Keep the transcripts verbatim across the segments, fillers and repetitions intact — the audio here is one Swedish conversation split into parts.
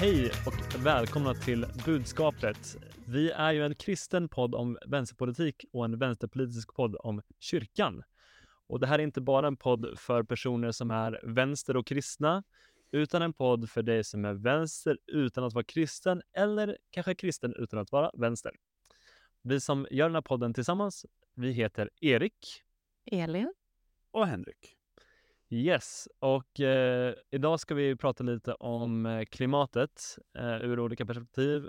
Hej och välkomna till Budskapet. Vi är ju en kristen podd om vänsterpolitik och en vänsterpolitisk podd om kyrkan. Och det här är inte bara en podd för personer som är vänster och kristna, utan en podd för dig som är vänster utan att vara kristen, eller kanske kristen utan att vara vänster. Vi som gör den här podden tillsammans, vi heter Erik, Elin och Henrik. Yes, och eh, idag ska vi prata lite om klimatet eh, ur olika perspektiv.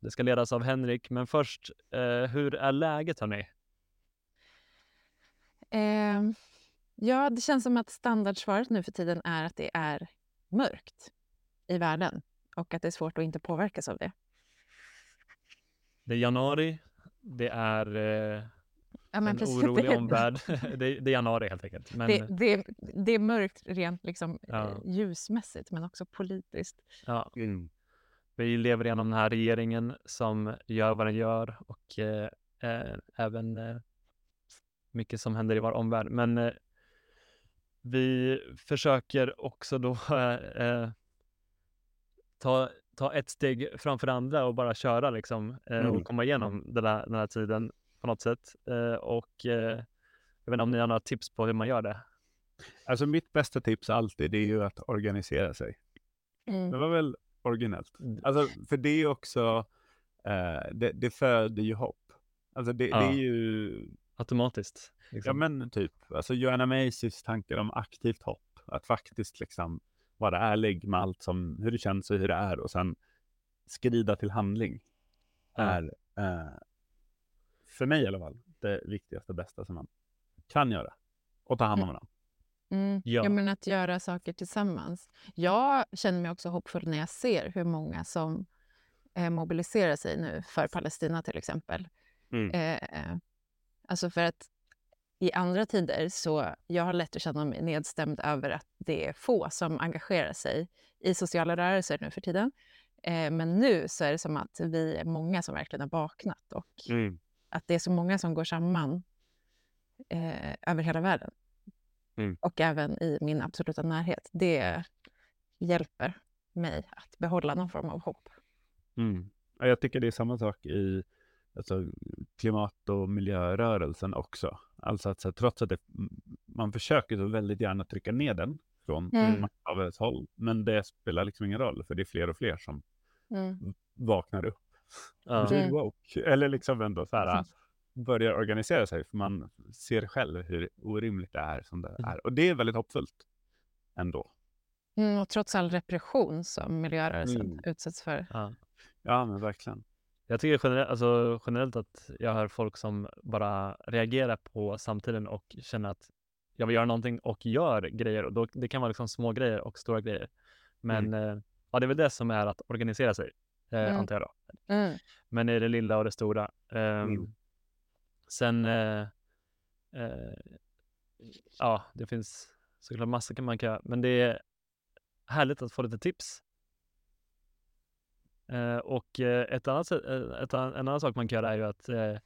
Det ska ledas av Henrik, men först, eh, hur är läget hörni? Eh, ja, det känns som att standardsvaret nu för tiden är att det är mörkt i världen och att det är svårt att inte påverkas av det. Det är januari, det är... Eh... Ja, men en precis, orolig det, omvärld. det, det är januari helt enkelt. Men... Det, det, det är mörkt rent liksom, ja. Ljusmässigt men också politiskt. Ja. Mm. Vi lever genom den här regeringen som gör vad den gör och eh, eh, även eh, mycket som händer i vår omvärld. Men eh, vi försöker också då eh, ta, ta ett steg framför andra och bara köra liksom, eh, mm. och komma igenom den här, den här tiden. På något sätt. Eh, och eh, jag vet inte om ni har några tips på hur man gör det. Alltså mitt bästa tips alltid, det är ju att organisera sig. Mm. Det var väl originellt. Alltså för det är också eh, det, det föder ju hopp. Alltså det, ja. Det är ju... Automatiskt. Liksom. Ja men typ. Alltså Joanna Macys tankar om aktivt hopp. Att faktiskt liksom vara ärlig med allt som, hur det känns och hur det är. Och sen skrida till handling. Ja. Är... Eh, för mig i alla fall, det viktigaste och bästa som man kan göra. Och ta hand om varandra. Mm. Ja. ja, men att göra saker tillsammans. Jag känner mig också hoppfull när jag ser hur många som eh, mobiliserar sig nu för Palestina till exempel. Mm. Eh, alltså för att i andra tider så jag har lätt att känna mig nedstämd över att det är få som engagerar sig i sociala rörelser nu för tiden. Eh, men nu så är det som att vi är många som verkligen har vaknat och mm. att det är så många som går samman eh, över hela världen. Mm. Och även i min absoluta närhet. Det hjälper mig att behålla någon form av hopp. Mm. Ja, jag tycker det är samma sak i alltså, klimat- och miljörörelsen också. Alltså att så, trots att det, man försöker så väldigt gärna trycka ner den från mm. håll. Men det spelar liksom ingen roll för det är fler och fler som mm. vaknar upp. Mm. Woke. Eller liksom ändå så här, börjar organisera sig för man ser själv hur orimligt det är som det är och det är väldigt hoppfullt ändå mm, och trots all repression som miljörörelsen mm. utsätts för ja. ja men verkligen jag tycker generellt, alltså, generellt att jag hör folk som bara reagerar på samtiden och känner att jag vill göra någonting och gör grejer och då, det kan vara liksom små grejer och stora grejer men mm. ja, det är väl det som är att organisera sig. Mm. Eh, antar jag då. Mm. Men i det lilla och det stora. Eh, mm. Sen eh, eh, ja, det finns såklart massa kan man kan göra. Men det är härligt att få lite tips. Eh, och ett annat, ett, en annan sak man kan göra är ju att eh,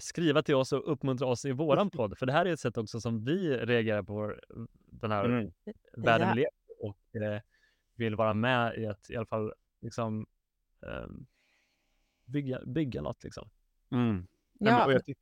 skriva till oss och uppmuntra oss i våran podd. För det här är ett sätt också som vi reagerar på vår, den här mm. världen vi lever och eh, vill vara med i att i alla fall liksom Um, bygga, bygga något liksom. Mm. Ja, ja,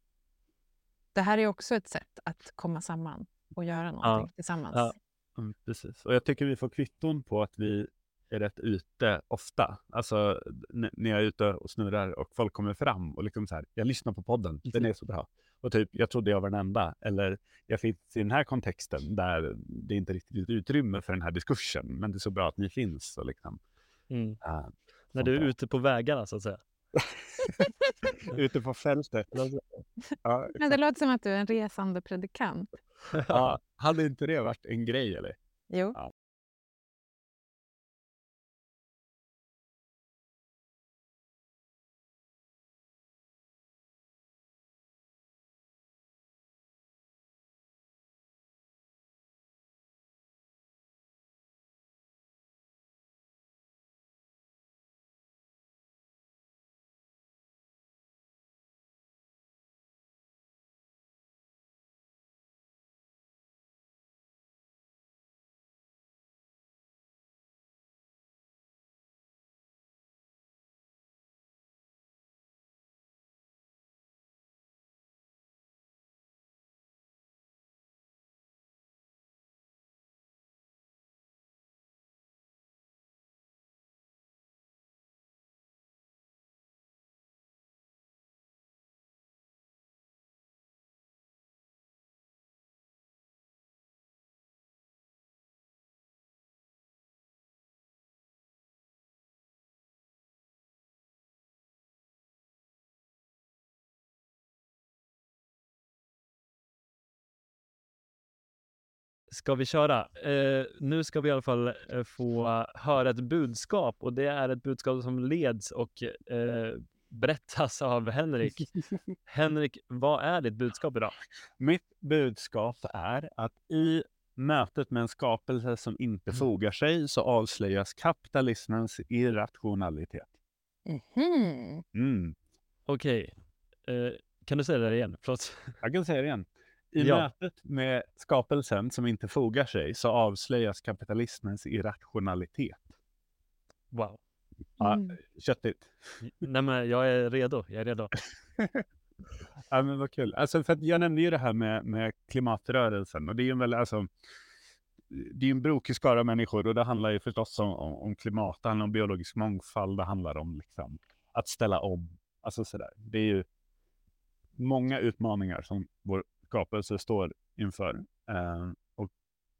det här är också ett sätt att komma samman och göra någonting ja, tillsammans. Ja, mm, precis. Och jag tycker vi får kvitton på att vi är rätt ute ofta. Alltså n- när jag är ute och snurrar och folk kommer fram och liksom så här, jag lyssnar på podden, mm. den är så bra. Och typ, jag trodde jag var den enda. Eller jag finns i den här kontexten där det inte riktigt är utrymme för den här diskursen. Men det är så bra att ni finns och liksom. Mm. Uh, När du är ute på vägarna så att säga. ute på fältet. Ja. Men det låter som att du är en resande predikant. Ja, hade inte det varit en grej eller? Jo. Ja. Ska vi köra? Eh, nu ska vi i alla fall få höra ett budskap, och det är ett budskap som leds och eh, berättas av Henrik. Henrik, vad är ditt budskap idag? Mitt budskap är att i mötet med en skapelse som inte fogar sig så avslöjas kapitalismens irrationalitet. Mm. Mm. Okej. Eh, kan du säga det igen? Förlåt. Jag kan säga det igen. I ja. mötet med skapelsen som inte fogar sig så avslöjas kapitalismens irrationalitet. Wow. Ja, köttigt. Nej, men jag är redo. Jag är redo. Ja, men vad kul. Alltså, för att jag nämnde ju det här med, med klimatrörelsen. Och det är ju en, väl, alltså, det är en brokig skara människor. Och det handlar ju förstås om, om, om klimat. Det handlar om biologisk mångfald. Det handlar om liksom, att ställa om. Alltså, sådär. Det är ju många utmaningar som vår skapelse står inför. Eh, och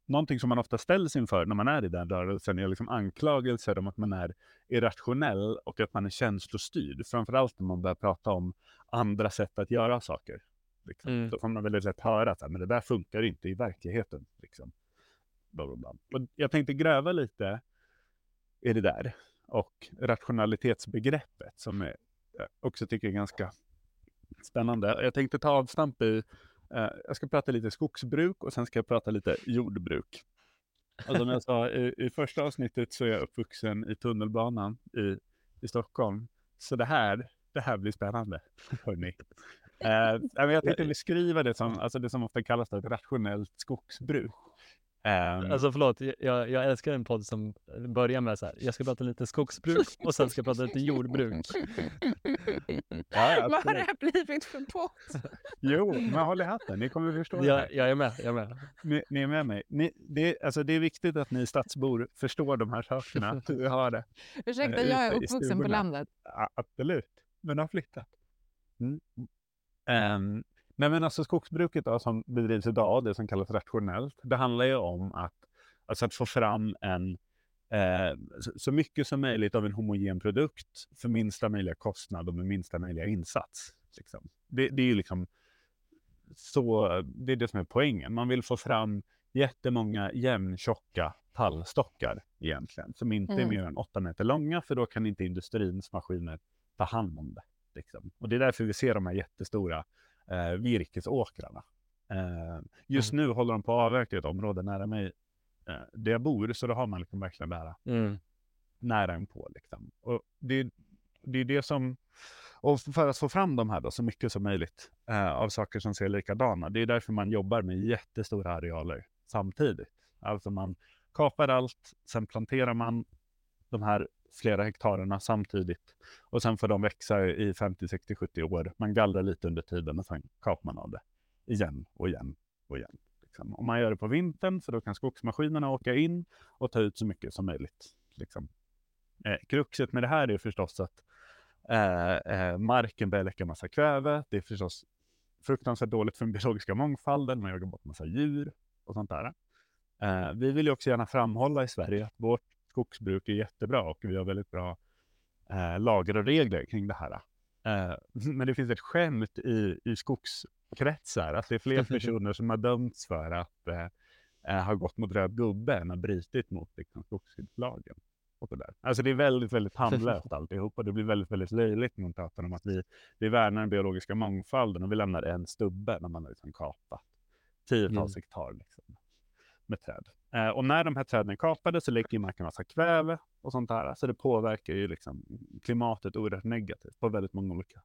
någonting som man ofta ställs inför när man är i den rörelsen är liksom anklagelser om att man är irrationell och att man är känslostyrd. Framförallt när man börjar prata om andra sätt att göra saker. Liksom. Mm. Då får man väldigt lätt höra att men det där funkar inte i verkligheten. Liksom. Och jag tänkte gräva lite i det där. Och rationalitetsbegreppet som är, jag också tycker är ganska spännande. Jag tänkte ta avstamp i jag ska prata lite skogsbruk och sen ska jag prata lite jordbruk. Och som jag sa i, i första avsnittet så är jag uppvuxen i tunnelbanan i, i Stockholm. Så det här, det här blir spännande, hörni. Eh, jag tänkte beskriva det som, alltså det som ofta kallas ett rationellt skogsbruk. Um, alltså förlåt, jag, jag älskar en podd som börjar med så här. Jag ska prata lite skogsbruk och sen ska jag prata lite jordbruk. Ja, vad har det här blivit för podd? Jo, men håll i hatten, ni kommer förstå det här. Jag, jag är med, jag är med. Ni, ni är med mig. Ni, det, alltså, det är viktigt att ni stadsbor förstår de här sakerna. Du har det. Ursäkta, uh, jag är uppvuxen på landet. Ja, absolut, men har flyttat. Mm. Um, Nej, men alltså skogsbruket då, som bedrivs idag, det som kallas rationellt, det handlar ju om att, alltså att få fram en, eh, så mycket som möjligt av en homogen produkt för minsta möjliga kostnad och med minsta möjliga insats. Liksom. Det, det är ju liksom så, det är det som är poängen. Man vill få fram jättemånga jämntjocka tallstockar egentligen, som inte är mer än åtta meter långa, för då kan inte industrins maskiner ta hand om det. Liksom. Och det är därför vi ser de här jättestora Eh, virkesåkrarna. Eh, just mm. nu håller de på att avverka ett område nära mig eh, där jag bor, så då har man liksom verkligen där mm. nära en på. Liksom. Och det, det är det som, och för att få fram de här då, så mycket som möjligt eh, av saker som ser likadana, det är därför man jobbar med jättestora arealer samtidigt. Alltså man kapar allt, sen planterar man de här flera hektarerna samtidigt och sen får de växa i femtio, sextio, sjuttio år. Man gallrar lite under tiden och sen kapar man av det igen och igen och igen. Liksom. Och man gör det på vintern, för då kan skogsmaskinerna åka in och ta ut så mycket som möjligt. Liksom. Eh, kruxet med det här är förstås att eh, eh, marken börjar läcka massa kväve. Det är förstås fruktansvärt dåligt för den biologiska mångfalden. Man jagar bort massa djur och sånt där. Eh, vi vill ju också gärna framhålla i Sverige att vårt skogsbruk är jättebra och vi har väldigt bra eh, lagar och regler kring det här. Men det finns ett skämt i, i skogskretsar att det är fler personer som har dömts för att eh, ha gått mot röd gubbe än har brytit mot liksom, skogsskyddslagen. Och det där. Alltså det är väldigt, väldigt handlöst alltihop och det blir väldigt, väldigt löjligt när man pratar om att vi, vi värnar den biologiska mångfalden och vi lämnar en stubbe när man har liksom kapat tiotals mm. hektar liksom, med träd. Eh, och när de här träden kapade så läcker marken en massa kväve och sånt där. Så det påverkar ju liksom klimatet oerhört negativt på väldigt många olika,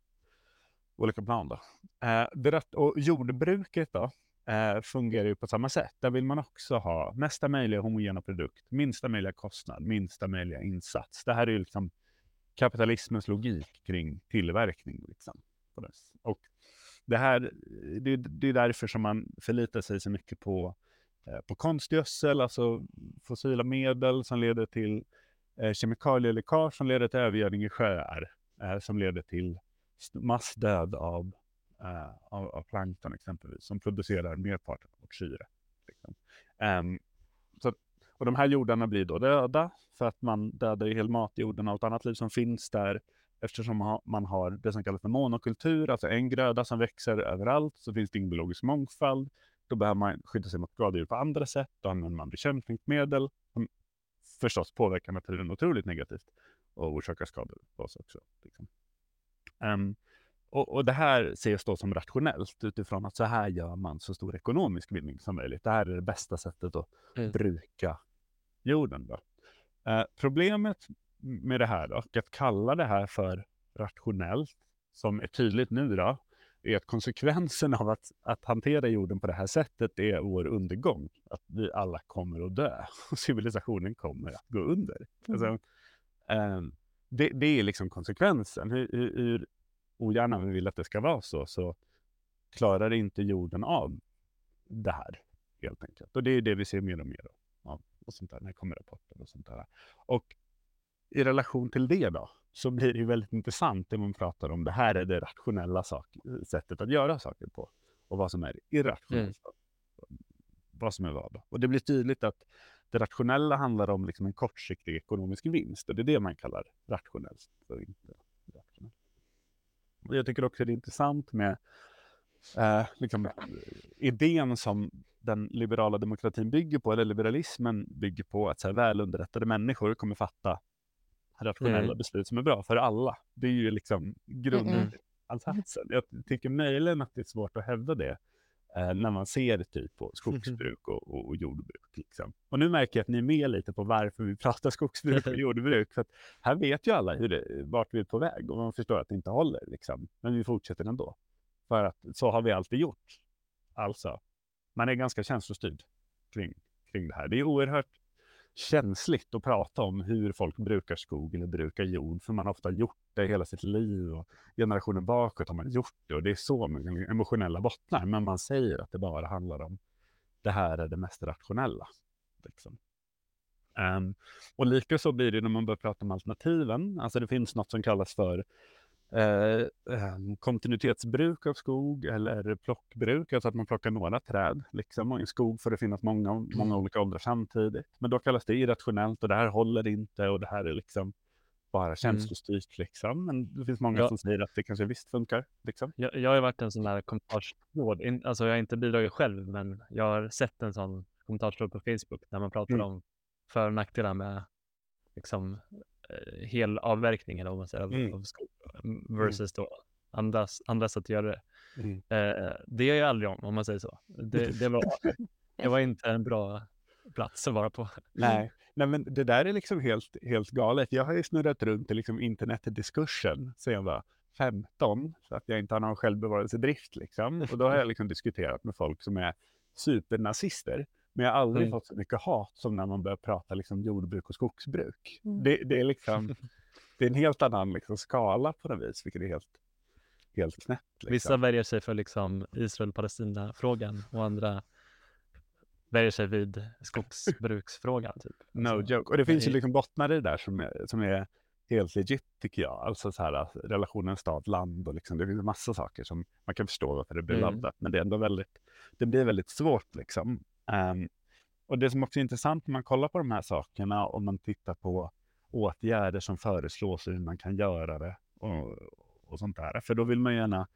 olika plan då. Eh, direkt, och jordbruket då eh, fungerar ju på samma sätt. Där vill man också ha mesta möjliga homogena produkt, minsta möjliga kostnad, minsta möjliga insats. Det här är ju liksom kapitalismens logik kring tillverkning liksom. Och det här, det, det är därför som man förlitar sig så mycket på på konstgödsel, alltså fossila medel som leder till eh, kemikalieläckage som leder till övergödning i sjöar eh, som leder till massdöd av, eh, av, av plankton exempelvis som producerar merparten av vårt syre. Liksom. Um, så, och de här jordarna blir då döda för att man dödar ju helt matjordarna och ett annat liv som finns där eftersom man har det som kallas för monokultur, alltså en gröda som växer överallt så finns det ingen biologisk mångfald. Då behöver man skydda sig mot skadedjur på andra sätt. Då använder man bekämpningsmedel som förstås påverkar naturen otroligt negativt och orsakar skador på oss också. Liksom. Um, och, och det här ses då som rationellt utifrån att så här gör man så stor ekonomisk vinning som möjligt. Det här är det bästa sättet att mm. bruka jorden. Då. Uh, problemet med det här då, att kalla det här för rationellt som är tydligt nu då, är att konsekvensen av att, att hantera jorden på det här sättet är vår undergång. Att vi alla kommer att dö. Och civilisationen kommer att gå under. Mm. Alltså, um, det, det är liksom konsekvensen. Hur, hur, hur ogärna vi vill att det ska vara så, så klarar inte jorden av det här helt enkelt. Och det är det vi ser mer och mer av. Och sånt där, när det kommer rapporter och sånt där. Och i relation till det då, så blir det ju väldigt intressant när man pratar om det här är det rationella sak- sättet att göra saker på. Och vad som är irrationellt. Mm. Vad som är vad. Då. Och det blir tydligt att det rationella handlar om liksom en kortsiktig ekonomisk vinst. Och det är det man kallar rationellt. Och inte rationellt. Och jag tycker också det är intressant med eh, liksom, idén som den liberala demokratin bygger på, eller liberalismen bygger på, att så här, välunderrättade människor kommer fatta rationella mm. beslut som är bra för alla. Det är ju liksom grundansatsen. Mm. Jag tycker möjligen att det är svårt att hävda det eh, när man ser det typ på skogsbruk och, och, och jordbruk. Liksom. Och nu märker jag att ni är med lite på varför vi pratar skogsbruk och jordbruk. För att här vet ju alla hur det, vart vi är på väg och man förstår att det inte håller. Liksom. Men vi fortsätter ändå. För att så har vi alltid gjort. Alltså, man är ganska känslostyrd kring, kring det här. Det är oerhört känsligt att prata om hur folk brukar skog eller brukar jord, för man har ofta gjort det hela sitt liv och generationen bakåt har man gjort det och det är så många emotionella bottnar, men man säger att det bara handlar om det här är det mest rationella liksom. um, och lika så blir det när man börjar prata om alternativen, alltså det finns något som kallas för eh, kontinuitetsbruk av skog eller plockbruk, alltså att man plockar några träd liksom, och i skog får det finnas många, många olika åldrar samtidigt, men då kallas det irrationellt och det här håller inte och det här är liksom bara känslostyrt mm. liksom, men det finns många ja. som säger att det kanske visst funkar liksom. jag, jag har ju varit en sån där kommentarsråd, alltså jag har inte bidragit själv men jag har sett en sån kommentarsråd på Facebook där man pratar mm. om för- och nackdelar med liksom hel avverkningen av, mm. av skog versus då andas, andas att göra det. Mm. Eh, det gör jag aldrig om, om man säger så. Det, det, var, det var inte en bra plats att vara på. Nej, Nej men det där är liksom helt, helt galet. Jag har ju snurrat runt i liksom internetdiskursen sen jag var femton så att jag inte har någon självbevarelsedrift liksom. Och då har jag liksom diskuterat med folk som är supernazister. Men jag har aldrig mm. fått så mycket hat som när man börjar prata liksom jordbruk och skogsbruk. Mm. Det, det är liksom det är en helt annan liksom skala på något vis, vilket är helt helt knäppt. Liksom. Vissa värjer sig för liksom Israel-Palestina-frågan och andra värjer sig vid skogsbruksfrågan typ. No alltså, joke. Och det finns ju liksom bottnar i det där som är, som är helt legit tycker jag. Alltså så här relationen stad-land och liksom det finns en massa saker som man kan förstå varför det blir mm. laddat, men det är ändå väldigt det blir väldigt svårt liksom. Um, och det som också är intressant när man kollar på de här sakerna och man tittar på åtgärder som föreslås och hur man kan göra det och, och sånt där. För då vill man gärna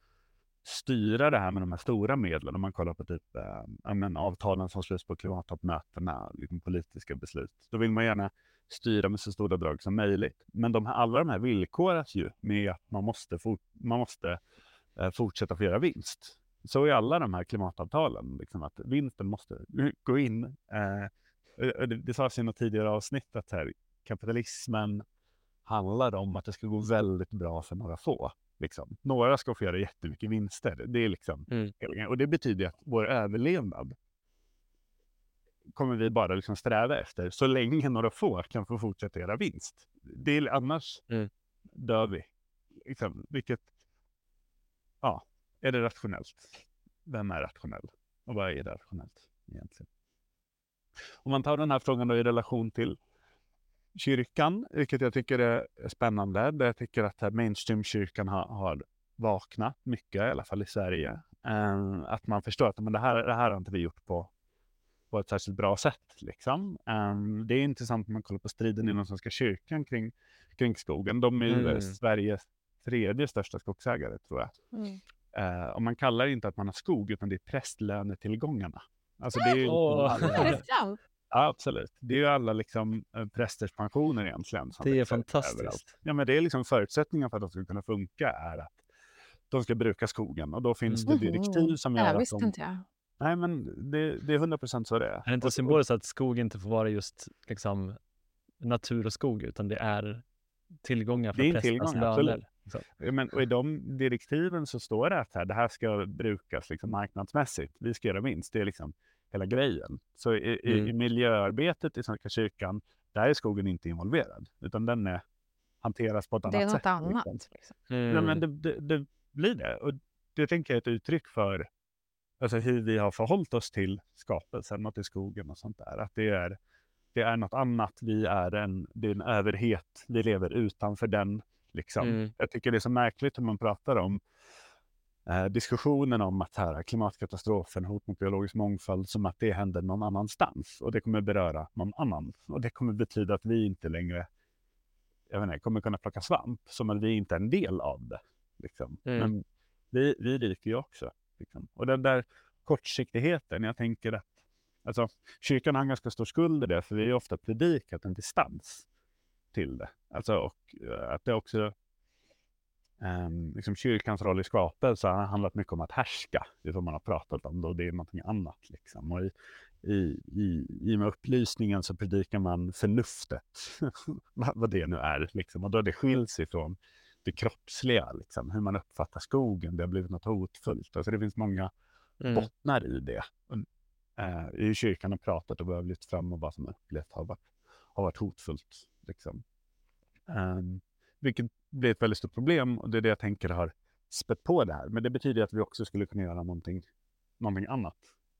styra det här med de här stora medlen. Om man kollar på typ äh, ja, men, avtalen som sluts på klimattoppmötena, liksom politiska beslut. Då vill man gärna styra med så stora drag som möjligt. Men de här, alla de här villkoras ju med att man måste, for, man måste äh, fortsätta få göra vinst. Så i alla de här klimatavtalen, liksom, att vinsten måste gå in. Äh, det det sades i något tidigare avsnitt att här, kapitalismen handlar om att det ska gå väldigt bra för några få. Liksom. Några ska få göra jättemycket vinster. Det är liksom, mm. Och det betyder att vår överlevnad kommer vi bara liksom sträva efter så länge några få kan få fortsätta göra vinst. Det är, annars mm. dör vi. Liksom, vilket, ja, är det rationellt? Vem är rationell? Och vad är det rationellt egentligen? Om man tar den här frågan då i relation till kyrkan, vilket jag tycker är spännande, där jag tycker att mainstream-kyrkan har, har vaknat mycket, i alla fall i Sverige. Um, att man förstår att men det, här, det här har inte vi gjort på, på ett särskilt bra sätt. Liksom. Um, det är intressant när man kollar på striden inom Svenska kyrkan kring, kring skogen. De är mm. Sveriges tredje största skogsägare, tror jag. Mm. Uh, och man kallar det inte att man har skog, utan det är prästlönetillgångarna. Alltså det är ju... Oh. Ja, absolut. Det är ju alla liksom prästers pensioner egentligen. Som det är fantastiskt. Överallt. Ja, men det är liksom förutsättningen för att de ska kunna funka är att de ska bruka skogen. Och då finns mm. det direktiv som gör mm. att de... Ja, visst inte. Nej, men det, det är hundra procent så det är. Är det inte symboliskt att skog inte får vara just liksom natur och skog, utan det är tillgångar för prästens löner? Men, och i de direktiven så står det att här, det här ska brukas liksom marknadsmässigt. Vi ska göra vinst. Det är liksom hela grejen. Så i, mm. i miljöarbetet i Svenska kyrkan, där är skogen inte involverad. Utan den är, hanteras på ett annat sätt. Det är något sätt, annat. Liksom. Liksom. Mm. Ja, men det, det, det blir det. Och det tänker jag är ett uttryck för alltså, hur vi har förhållit oss till skapelsen och till skogen och sånt där. Att det är, det är något annat. Vi är en, det är en överhet. Vi lever utanför den. Liksom. Mm. Jag tycker det är så märkligt hur man pratar om eh, diskussionen om att här, klimatkatastrofen, hot mot biologisk mångfald, som att det händer någon annanstans och det kommer beröra någon annan, och det kommer betyda att vi inte längre, jag vet inte, kommer kunna plocka svamp, som att vi inte är en del av det liksom. Mm. Men vi, vi ryker ju också liksom. Och den där kortsiktigheten, jag tänker att alltså, kyrkan har en ganska stor skuld i det, för vi är ofta predikat en distans till det. Alltså, och att det också um, liksom kyrkans roll i skapelse har handlat mycket om att härska. Det är som man har pratat om då, det är någonting annat liksom. Och i, i, i, i med upplysningen så predikar man förnuftet, vad det nu är liksom. Och då det skiljs ifrån det kroppsliga liksom, hur man uppfattar skogen. Det har blivit något hotfullt. Alltså det finns många mm. bottnar i det. Och, uh, i kyrkan har pratat och behövt lyft fram och vad som upplevt har varit, har varit hotfullt. Liksom. Um, vilket blir ett väldigt stort problem, och det är det jag tänker har spett på det här. Men det betyder att vi också skulle kunna göra någonting, någonting annat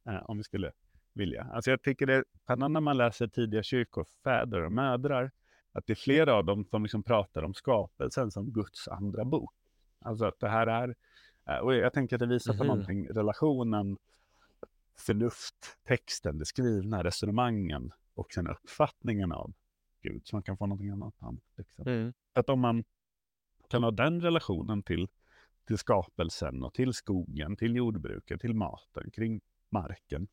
eh, om vi skulle vilja. Alltså jag tycker det är när man läser tidiga kyrkofäder och mödrar, att det är flera av dem som liksom pratar om skapelsen som Guds andra bok. Alltså att det här är, och jag tänker att det visar på mm. någonting, relationen, förnuft, texten, det skrivna, resonemangen och sen uppfattningen av Gud, så man kan få någonting annat hand. Liksom. Mm. Att om man kan ha den relationen till, till skapelsen och till skogen, till jordbruket, till maten, kring marken,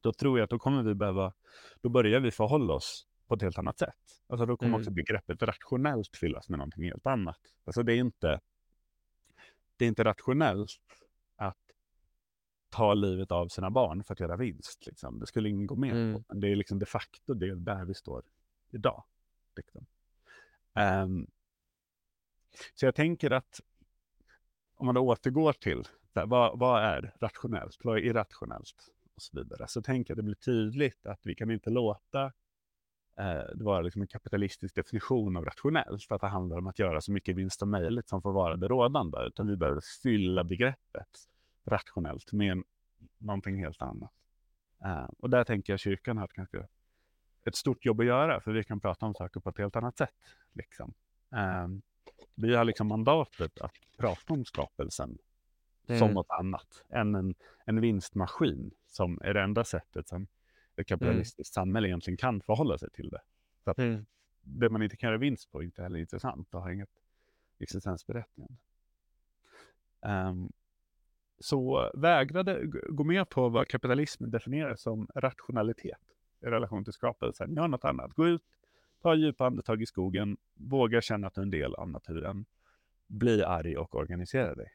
då tror jag att då kommer vi behöva, då börjar vi förhålla oss på ett helt annat sätt. Alltså då kommer mm. också begreppet rationellt fyllas med någonting helt annat. Alltså det är inte, det är inte rationellt att ta livet av sina barn för att göra vinst. Liksom. Det skulle ingen gå med mm. på. Men det är liksom de facto det där vi står idag. Liksom. Um, så jag tänker att om man då återgår till där, vad, vad är rationellt, vad är irrationellt och så vidare, så tänker jag att det blir tydligt att vi kan inte låta eh, det vara liksom en kapitalistisk definition av rationellt, för att det handlar om att göra så mycket vinst som möjligt som får vara det rådande, utan vi behöver fylla begreppet rationellt med någonting helt annat. Uh, och där tänker jag kyrkan har kanske ett stort jobb att göra, för vi kan prata om saker på ett helt annat sätt. Liksom. Um, vi har liksom mandatet att prata om skapelsen mm. som något annat än en, en vinstmaskin, som är det enda sättet som ett kapitalistiskt mm. samhälle egentligen kan förhålla sig till det. Så att mm. det man inte kan göra vinst på inte heller är intressant och har inget existensberättigande. Um, så vägrade gå med på vad kapitalismen definierar som rationalitet i relation till skapelsen. Gör något annat. Gå ut, ta djupa andetag i skogen, våga känna att du är en del av naturen, bli arg och organisera dig.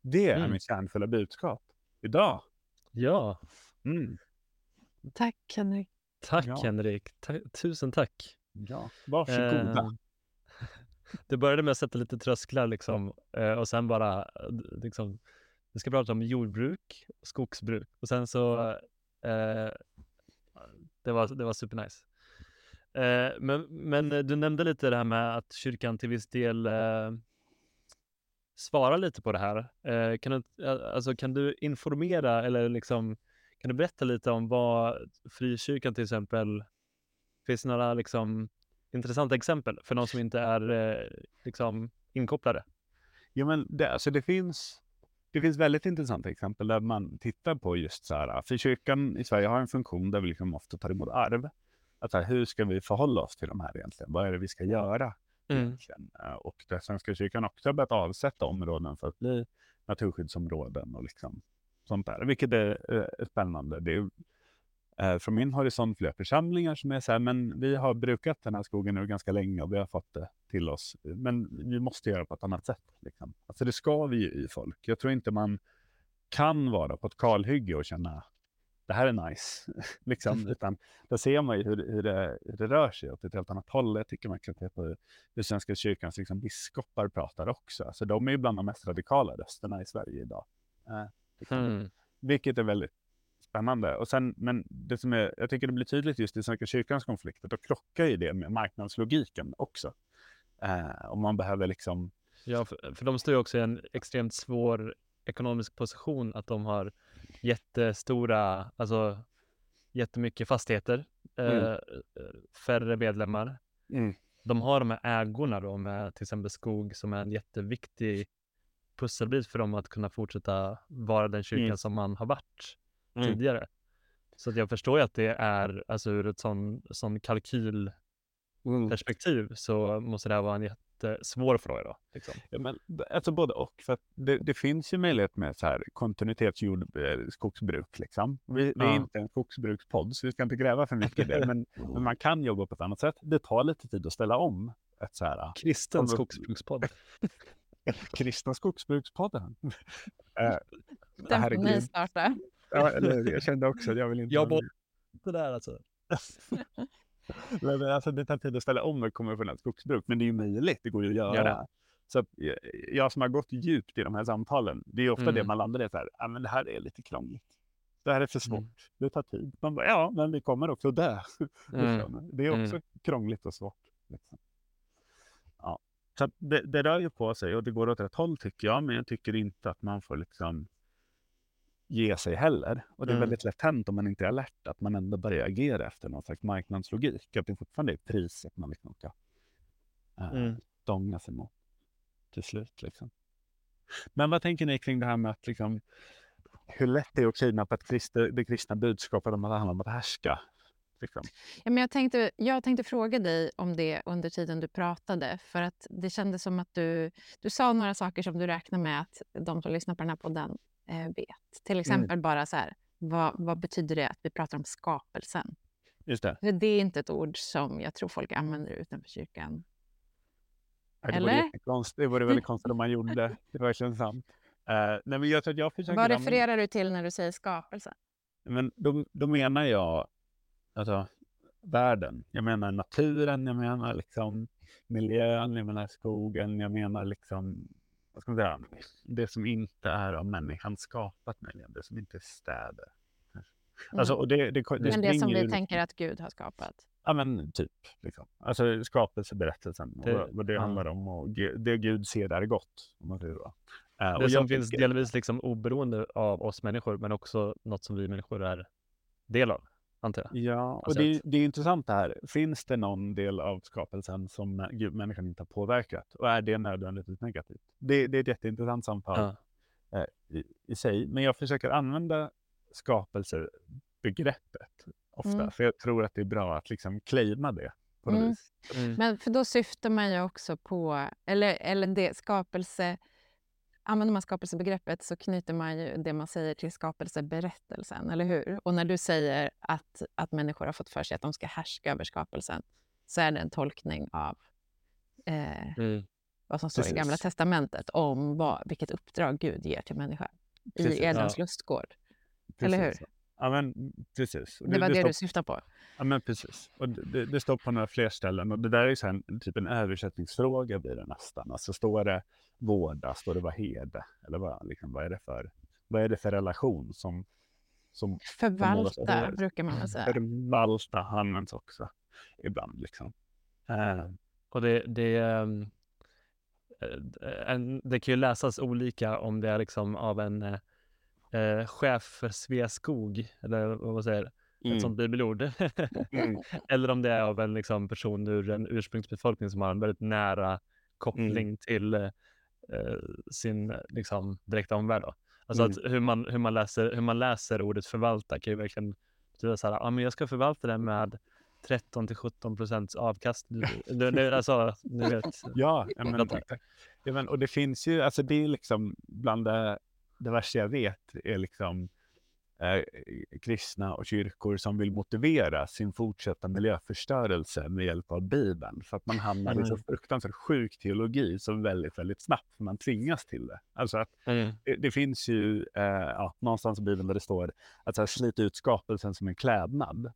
Det är mm. mitt kärnfulla budskap idag. Ja. Mm. Tack Henrik. Tack ja. Henrik. Ta- tusen tack. Ja, varsågoda. Eh, det började med att sätta lite trösklar liksom. Ja. Eh, och sen bara liksom, vi ska prata om jordbruk och skogsbruk. Och sen så eh, det var, det var supernice. Eh, men, men du nämnde lite det här med att kyrkan till viss del eh, svarar lite på det här. Eh, kan du, alltså, kan du informera eller liksom, kan du berätta lite om vad frikyrkan till exempel, finns några liksom intressanta exempel för någon som inte är eh, liksom inkopplade? Ja, men det, alltså det finns det finns väldigt intressanta exempel där man tittar på just så här, frikyrkan i Sverige har en funktion där vi liksom ofta tar emot arv. Att här, hur ska vi förhålla oss till de här egentligen? Vad är det vi ska göra? Mm. Och där Svenska kyrkan också har börjat avsätta områden för att bli naturskyddsområden och liksom sånt där, vilket är eh, spännande. Det är, eh, från min horisont flera församlingar som är så här, men vi har brukat den här skogen nu ganska länge och vi har fått det till oss, men vi måste göra på ett annat sätt liksom. Alltså det ska vi ju i folk. Jag tror inte man kan vara på ett kalhygge och känna det här är nice liksom, utan där ser man ju hur, hur, det, hur det rör sig åt ett helt annat håll. Jag tycker man kan se på hur, hur Svenska kyrkans liksom, biskopar pratar också. Alltså de är ju bland de mest radikala rösterna i Sverige idag. Eh, Mm. Vilket är väldigt spännande. Och sen, men det som är, jag tycker det blir tydligt just i Svenska kyrkans konflikter, då krockar ju det med marknadslogiken också. Eh, och man behöver liksom... Ja, för, för de står ju också i en extremt svår ekonomisk position, att de har jättestora, alltså jättemycket fastigheter, eh, mm. färre medlemmar. Mm. De har de här ägorna då, med till exempel skog, som är en jätteviktig pusselbit för dem att kunna fortsätta vara den kyrkan mm. som man har varit mm. tidigare. Så att jag förstår ju att det är, alltså ur ett sån, sån kalkylperspektiv mm. så måste det här vara en jättesvår fråga då. Liksom. Ja, men, alltså både och. För att det, det finns ju möjlighet med så här kontinuitetsjordskogsbruk liksom. Vi, det är ja. inte en skogsbrukspodd så vi ska inte gräva för mycket där. Men, men man kan jobba på ett annat sätt. Det tar lite tid att ställa om ett så här... Kristens skogsbrukspodd. Kristna skogsbrukspodden. uh, Den får ni starta. Ja, eller, jag kände också att jag vill inte... Jag borde det där alltså. Men, alltså det tar tid att ställa om och kommer från ett skogsbruk. Men det är ju möjligt, det går ju att göra. Ja, så att, jag som har gått djupt i de här samtalen, det är ju ofta mm. det man landar i så här, ah, men det här är lite krångligt. Det här är för svårt. Mm. Det tar tid. Man bara, ja, men vi kommer också där. Mm. Det är också mm. krångligt och svårt. Liksom. Ja. Så det, det rör ju på sig och det går åt rätt håll tycker jag. Men jag tycker inte att man får liksom ge sig heller. Och det är mm. väldigt lätt hänt om man inte är alert. Att man ändå börjar agera efter någon slags marknadslogik. Att det fortfarande är priset man liksom ska äh, mm. stånga sig mot till slut. Liksom. Men vad tänker ni kring det här med att liksom, hur lätt det är att kidnappa ett kristna, det kristna budskapet om att det handlar om att härska? Ja, men jag, tänkte, jag tänkte fråga dig om det under tiden du pratade, för att det kändes som att du, du sa några saker som du räknar med att de som lyssnar på den här podden eh, vet. Till exempel mm. bara så här, vad, vad betyder det att vi pratar om skapelsen? Just det. För det är inte ett ord som jag tror folk använder utanför kyrkan. Ja, det, eller? Vore det vore väldigt konstigt om man gjorde det verkligen sant. Uh, nej, men jag tror att jag försöker... Vad refererar du till när du säger skapelsen? Men då, då menar jag alltså världen, jag menar naturen, jag menar liksom miljön, jag menar skogen, jag menar liksom, vad ska man säga, det som inte är av människan skapat, miljön, det som inte är städer. Alltså, och det, det, det men det som vi ur... tänker att Gud har skapat. Ja men typ, liksom. Alltså skapelseberättelsen, det, och vad det ja. handlar om och det Gud ser där är gott. Om man tror, äh, det och som finns tycker... delvis liksom oberoende av oss människor, men också något som vi människor är del av. Ja, och det, det är intressant det här. Finns det någon del av skapelsen som människan inte har påverkat? Och är det nödvändigtvis negativt? Det, det är ett jätteintressant samtal ja. eh, i, i sig. Men jag försöker använda skapelsebegreppet ofta. Mm. För jag tror att det är bra att liksom claima det på något mm. vis. Mm. Men för då syftar man ju också på, eller, eller det skapelse använder man skapelsebegreppet så knyter man ju det man säger till skapelseberättelsen, eller hur? Och när du säger att, att människor har fått för sig att de ska härska över skapelsen, så är det en tolkning av eh, mm. vad som står Precis. I Gamla testamentet om vad, vilket uppdrag Gud ger till människan i Edens ja. lustgård. Precis. Eller hur? Ja, men precis. Det, det var det, det stopp... du syftade på. Ja, men precis. Och det, det står på några fler ställen. Och det där är ju så här, typ en översättningsfråga blir det nästan. Alltså står det vårda, står det vad hede? Eller vad, liksom, vad, är det för, vad är det för relation som... som förvalta som brukar man väl säga. Förvalta används också ibland liksom. Uh, och det... det um... det kan ju läsas olika om det är liksom av en eh, chef för Sveaskog eller vad man säger, mm. ett sånt bibelord mm. eller om det är av en liksom, person ur en ursprungsbefolkning som har en väldigt nära koppling mm. till eh, sin liksom, direkta omvärld då. Alltså mm. att hur man, hur, man läser, hur man läser ordet förvalta kan ju verkligen betyda så här, ah, men jag ska förvalta det med tretton till sjutton procents avkastning. Det, det, alltså, ni vet. Ja, men, ja men, och det finns ju, alltså det är liksom bland det, det värsta jag vet är liksom eh, kristna och kyrkor som vill motivera sin fortsatta miljöförstörelse med hjälp av Bibeln. För att man hamnar mm. i så fruktansvärt sjuk teologi som väldigt, väldigt snabbt man tvingas till det. Alltså att mm. det, det finns ju eh, ja, någonstans i Bibeln där det står att så här, slita ut skapelsen som en klädnad.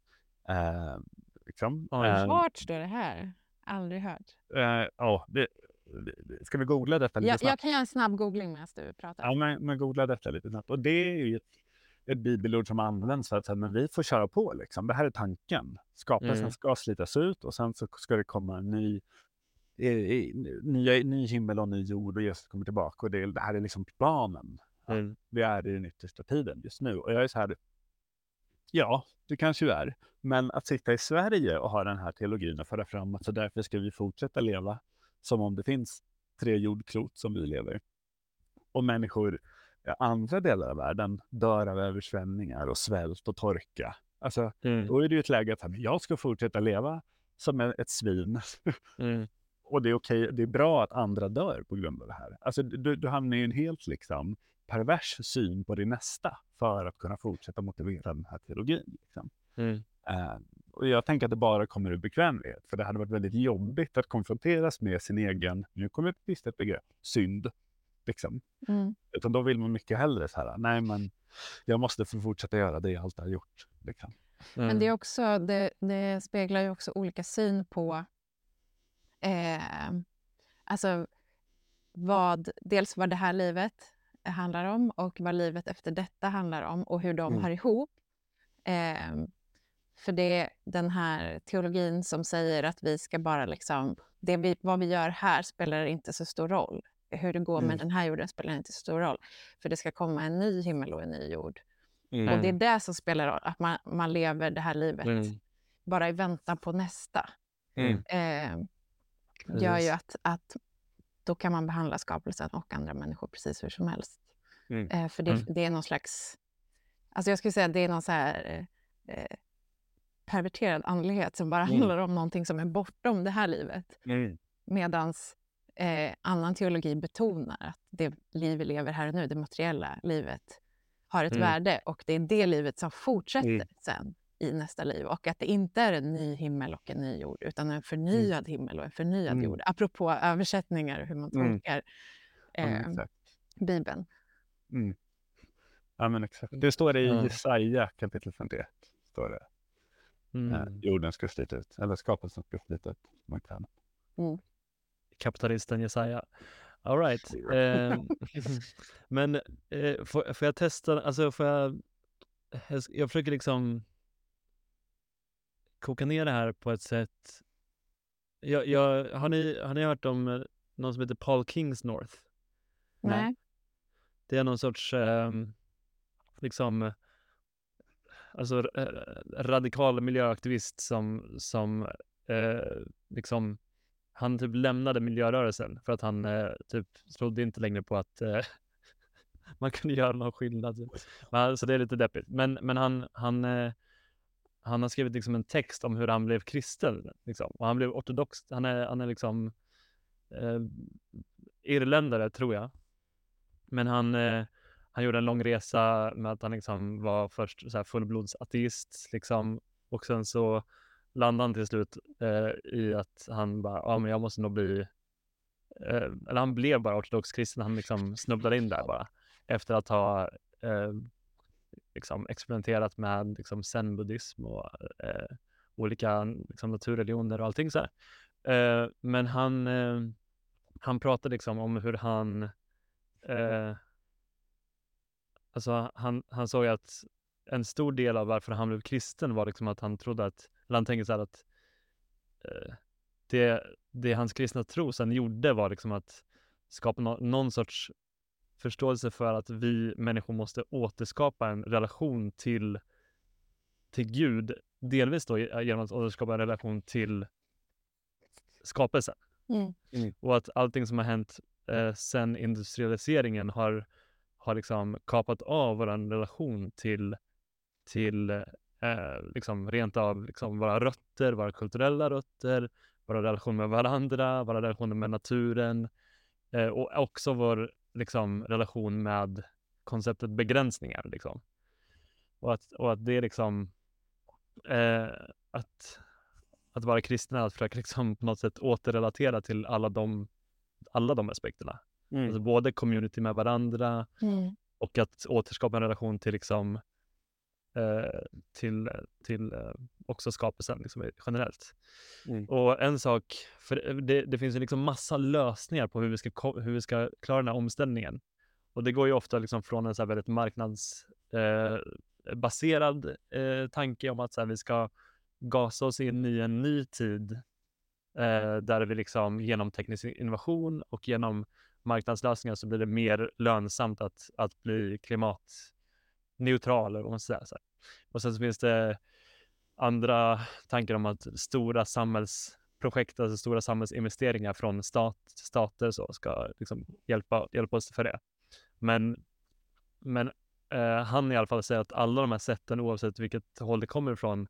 Eh, Liksom. Äh, Vart står det här? Aldrig hört. Äh, ja, det, det, ska vi googla detta lite ja, snabbt? Jag kan göra en snabb googling medan du pratar. Ja, men, men googla detta lite snabbt. Och det är ju ett, ett bibelord som används för att säga, men vi får köra på liksom. Det här är tanken. Skapelsen mm. ska slitas ut och sen så ska det komma en ny, ny, ny, ny himmel och ny jord och Jesus kommer tillbaka. Och det, det här är liksom planen. Mm. Vi är i den yttersta tiden just nu. Och jag är så här... Ja, det kanske ju är. Men att sitta i Sverige och ha den här teologin och föra fram att så därför ska vi fortsätta leva som om det finns tre jordklot som vi lever. Och människor i andra delar av världen dör av översvämningar och svält och torka. Alltså, mm. då är det ju ett läge att jag ska fortsätta leva som ett svin. Mm. Och det är okej, det är bra att andra dör på grund av det här. Alltså, du, du hamnar ju en helt liksom... pervers syn på det nästa för att kunna fortsätta motivera den här teologin. Liksom. Mm. Uh, och jag tänker att det bara kommer ur bekvämlighet, för det hade varit väldigt jobbigt att konfronteras med sin egen, nu kommer ett visst begrepp, synd. Liksom. Mm. Utan då vill man mycket hellre så här, nej men jag måste få fortsätta göra det jag alltid har gjort. Liksom. Mm. Men det är också, det, det speglar ju också olika syn på eh, alltså vad, dels vad det här livet handlar om och vad livet efter detta handlar om och hur de mm. hör ihop. Eh, för det är den här teologin som säger att vi ska bara liksom, det vi, vad vi gör här spelar inte så stor roll. Hur det går mm. med den här jorden spelar inte så stor roll. För det ska komma en ny himmel och en ny jord. Mm. Och det är det som spelar roll, att man, man lever det här livet mm. bara i väntan på nästa. Mm. Eh, gör ju att, att då kan man behandla skapelsen och andra människor precis hur som helst. Mm. Eh, för det, mm. det är någon slags... Alltså jag skulle säga att det är någon så här eh, perverterad andlighet som bara mm. handlar om någonting som är bortom det här livet. Mm. Medans eh, annan teologi betonar att det liv vi lever här och nu, det materiella livet, har ett mm. värde. Och det är det livet som fortsätter mm. sen i nästa liv. Och att det inte är en ny himmel och en ny jord, utan en förnyad mm. himmel och en förnyad mm. jord. Apropå översättningar och hur man tolkar mm. eh, mm, Bibeln. Mm. Ja, men exakt. Det står det i mm. Jesaja kapitel femtioett. Står det. Mm. Eh, jorden ska slita ut. Eller skapelsen ska slita ut. Man kan. Mm. Kapitalisten Jesaja. All right. eh, men eh, får, får jag testa, alltså får jag, jag, jag försöker liksom koka ner det här på ett sätt. Jag, jag, har, ni, har ni hört om någon som heter Paul Kingsnorth? Nej. Nej. Det är någon sorts eh, liksom alltså radikal miljöaktivist som, som eh, liksom han typ lämnade miljörörelsen för att han eh, typ trodde inte längre på att eh, man kunde göra någon skillnad. Men, så det är lite deppigt. Men, men han han eh, han har skrivit liksom en text om hur han blev kristen. Liksom. Och han blev ortodox. Han är, han är liksom eh, irländare, tror jag. Men han, eh, han gjorde en lång resa med att han liksom var först så här fullblodsateist liksom. Och sen så landade han till slut eh, i att han bara, ja ah, men jag måste nog bli, eh, eller han blev bara ortodox kristen. Han liksom snubblade in där bara. Efter att ha eh, liksom experimenterat med liksom zen-buddhism och eh, olika liksom naturreligioner och allting så här. Eh, men han, eh, han pratade liksom om hur han, eh, alltså han, han såg att en stor del av varför han blev kristen var liksom att han trodde att, eller han tänkte så här att eh, det, det hans kristna tro sen gjorde var liksom att skapa no- någon sorts förståelse för att vi människor måste återskapa en relation till, till Gud. Delvis då genom att återskapa en relation till skapelsen. Mm. Mm. Och att allting som har hänt eh, sen industrialiseringen har, har liksom kapat av vår relation till, till eh, liksom rent av liksom våra rötter, våra kulturella rötter, våra relation med varandra, våra relationer med naturen eh, och också vår liksom relation med konceptet begränsningar liksom. Och att, och att det är liksom eh, att att vara kristen är att försöka liksom på något sätt återrelatera till alla de alla de aspekterna. Mm. Alltså både community med varandra mm. och att återskapa en relation till liksom eh, till, till eh, också skapelsen liksom generellt. Mm. Och en sak, för det, det finns ju liksom massa lösningar på hur vi ska, hur vi ska klara den här omställningen. Och det går ju ofta liksom från en så här väldigt marknadsbaserad eh, eh, tanke om att så här, vi ska gasa oss in i en ny tid eh, där vi liksom genom teknisk innovation och genom marknadslösningar så blir det mer lönsamt att, att bli klimatneutral och så där. Och sen så finns det andra tankar om att stora samhällsprojekt, alltså stora samhällsinvesteringar från stat, stater så ska liksom hjälpa, hjälpa oss för det. Men, men eh, han i alla fall säger att alla de här sätten, oavsett vilket håll det kommer ifrån,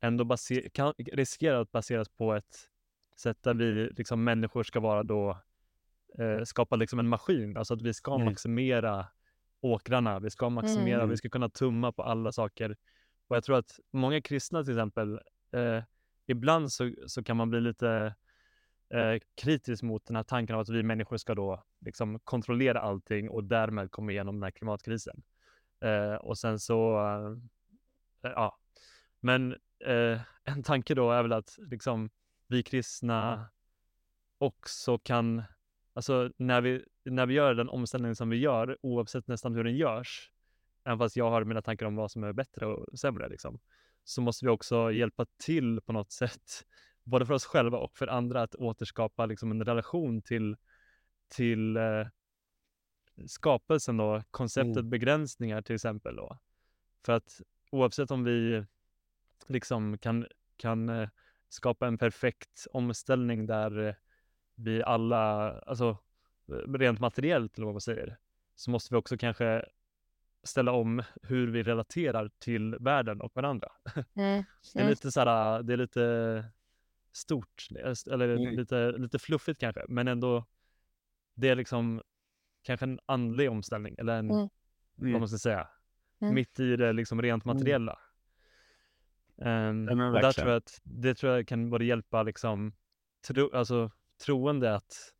ändå baser- kan, riskerar att baseras på ett sätt där vi liksom, människor ska vara då eh, skapa liksom en maskin. Alltså att vi ska mm. maximera åkrarna, vi ska maximera, mm. vi ska kunna tumma på alla saker. Och jag tror att många kristna till exempel, eh, ibland så, så kan man bli lite eh, kritisk mot den här tanken av att vi människor ska då liksom kontrollera allting och därmed komma igenom den här klimatkrisen. Eh, och sen så, eh, ja. Men eh, en tanke då är väl att liksom, vi kristna också kan, alltså när vi, när vi gör den omställning som vi gör, oavsett nästan hur den görs, även fast jag har mina tankar om vad som är bättre och sämre liksom, så måste vi också hjälpa till på något sätt, både för oss själva och för andra, att återskapa liksom en relation till, till eh, skapelsen då, konceptet mm. begränsningar till exempel då. För att oavsett om vi liksom kan, kan eh, skapa en perfekt omställning där eh, vi alla, alltså rent materiellt eller vad man säger, så måste vi också kanske ställa om hur vi relaterar till världen och varandra. Mm, mm. Det är lite så här, det är lite stort eller mm. lite, lite fluffigt kanske, men ändå det är liksom kanske en andlig omställning eller en, mm. vad man ska säga, mm. mitt i det liksom rent materiella. Mm. Um, och där tror jag att det tror jag kan både hjälpa liksom tro, alltså troende att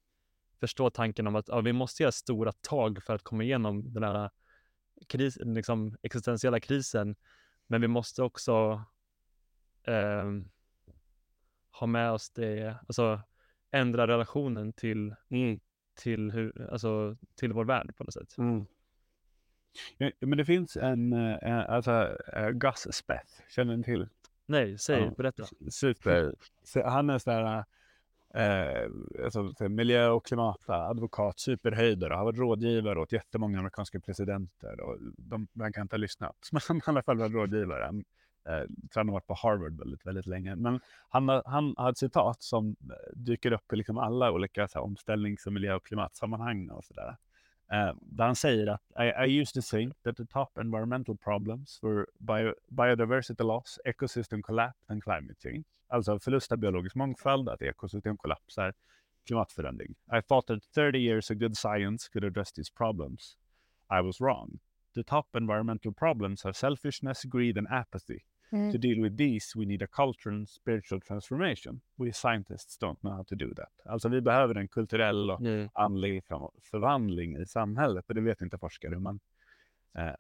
förstå tanken om att ja, vi måste göra stora tag för att komma igenom den här kris, liksom existentiella krisen, men vi måste också eh, ha med oss det, alltså ändra relationen till mm. till hur, alltså till vår värld på något sätt. Mm. Ja, men det finns en, en alltså Gus Speth, känner ni till? Nej, säg, ja, berätta. Super. Så han är så där Eh, alltså, miljö- och klimatadvokat, superhöjder, och har varit rådgivare åt jättemånga amerikanska presidenter och de, man kan inte ha lyssnat, men han har i alla fall varit rådgivare. Han har varit på Harvard väldigt, väldigt länge, men han har, han har ett citat som dyker upp i liksom alla olika så här, omställnings- och miljö- och klimatsammanhang och sådär, eh, där han säger att I, I used to think that the top environmental problems were bio, biodiversity loss, ecosystem collapse and climate change. Alltså förlust av biologisk mångfald, att ekosystem kollapsar, klimatförändring. I thought that thirty years of good science could address these problems. I was wrong. The top environmental problems are selfishness, greed and apathy. Mm. To deal with these we need a cultural and spiritual transformation. We scientists don't know how to do that. Alltså vi behöver en kulturell och mm. andlig förvandling i samhället, för det vet inte forskare hur man, eh,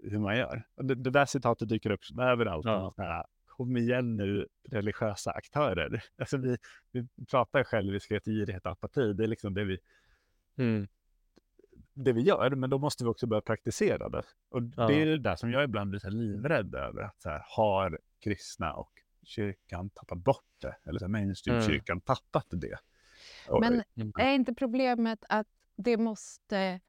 hur man gör. Det, det där citatet dyker upp överallt. Ja. Här, kom igen nu, religiösa aktörer. Alltså vi, vi pratar själviskhet, girighet, apati. Det är liksom det vi... Mm. det vi gör, men då måste vi också börja praktisera det. Och ja. det är det där som jag ibland blir så livrädd över, att så här, har kristna och kyrkan tappat bort det? Eller så här, mainstream-kyrkan mm. tappat det? Och, men är inte problemet att det måste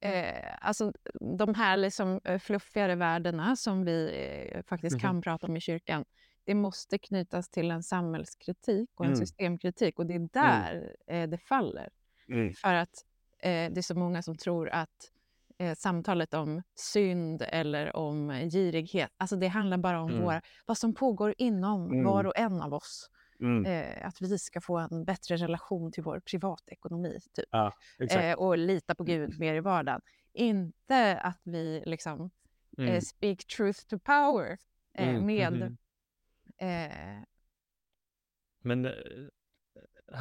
eh, alltså de här liksom fluffigare värdena som vi eh, faktiskt kan mm. prata om i kyrkan, det måste knytas till en samhällskritik och en mm. systemkritik, och det är där mm. eh, det faller. Mm. För att det är så många som tror att eh, samtalet om synd eller om girighet, alltså det handlar bara om mm. våra, vad som pågår inom mm. var och en av oss. Mm. Eh, att vi ska få en bättre relation till vår privatekonomi typ. Ja, eh, och lita på Gud mer i vardagen. Inte att vi liksom mm. eh, speak truth to power eh, mm. med... Mm. Eh... Men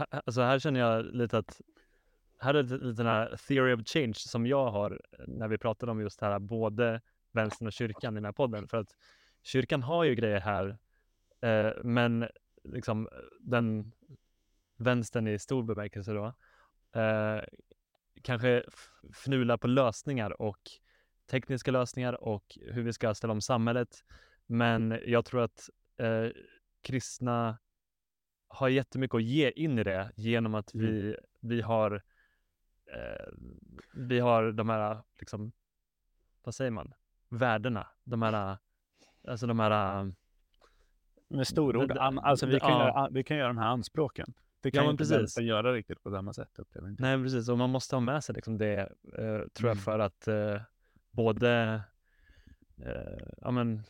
alltså här känner jag lite att här är lite den här theory of change som jag har när vi pratade om just det här, både vänstern och kyrkan i den här podden. För att kyrkan har ju grejer här, eh, men liksom den vänstern i stor bemärkelse då, eh, kanske fnula på lösningar och tekniska lösningar och hur vi ska ställa om samhället. Men jag tror att eh, kristna har jättemycket att ge in i det genom att vi, vi har... vi har de här liksom, vad säger man, värdena, de här, alltså de här med storord, alltså vi kan, ja. göra, vi kan göra de här anspråken, det kan ja, inte vänta göra riktigt på samma sätt, upplever inte. Nej precis, och man måste ha med sig liksom det, eh, tror jag, för att eh, både eh, ja men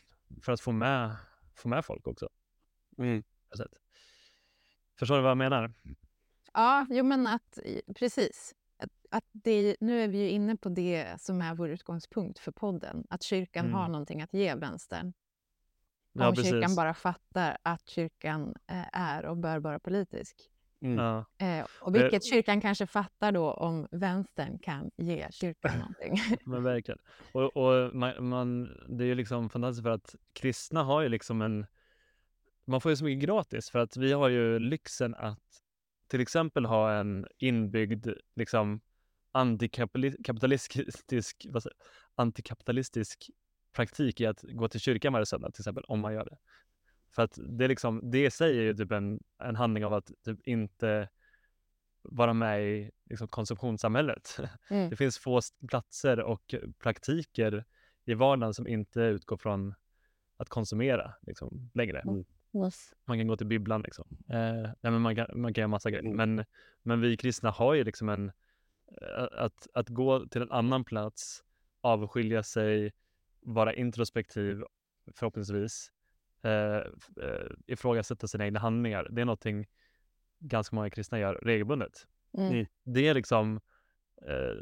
för att få med få med folk också. Mm. Förstår du vad jag menar? Ja, jo men att, precis, att, att det, nu är vi ju inne på det som är vår utgångspunkt för podden, att kyrkan mm. har någonting att ge vänstern. Ja, om precis. Kyrkan bara fattar att kyrkan är och bör vara politisk. Mm. Ja. Eh, och vilket det... kyrkan kanske fattar då om vänstern kan ge kyrkan någonting. Men verkligen. Och, och man, man, det är ju liksom fantastiskt, för att kristna har ju liksom en, man får ju så mycket gratis, för att vi har ju lyxen att till exempel ha en inbyggd liksom antikapitalistisk, vad säger, antikapitalistisk praktik i att gå till kyrkan varje söndag till exempel, om man gör det. För att det, liksom, det säger ju typ en, en handling av att typ inte vara med i liksom, konsumtionssamhället. Mm. Det finns få platser och praktiker i vardagen som inte utgår från att konsumera liksom, längre. Mm. Yes. Man kan gå till bibblan liksom. Eh, nej, men man, kan, man kan göra massa grejer. Men, men vi kristna har ju liksom en... Att, att gå till en annan plats, avskilja sig, vara introspektiv förhoppningsvis, eh, ifrågasätta sina egna handlingar. Det är någonting ganska många kristna gör regelbundet. Mm. Det är liksom... Eh,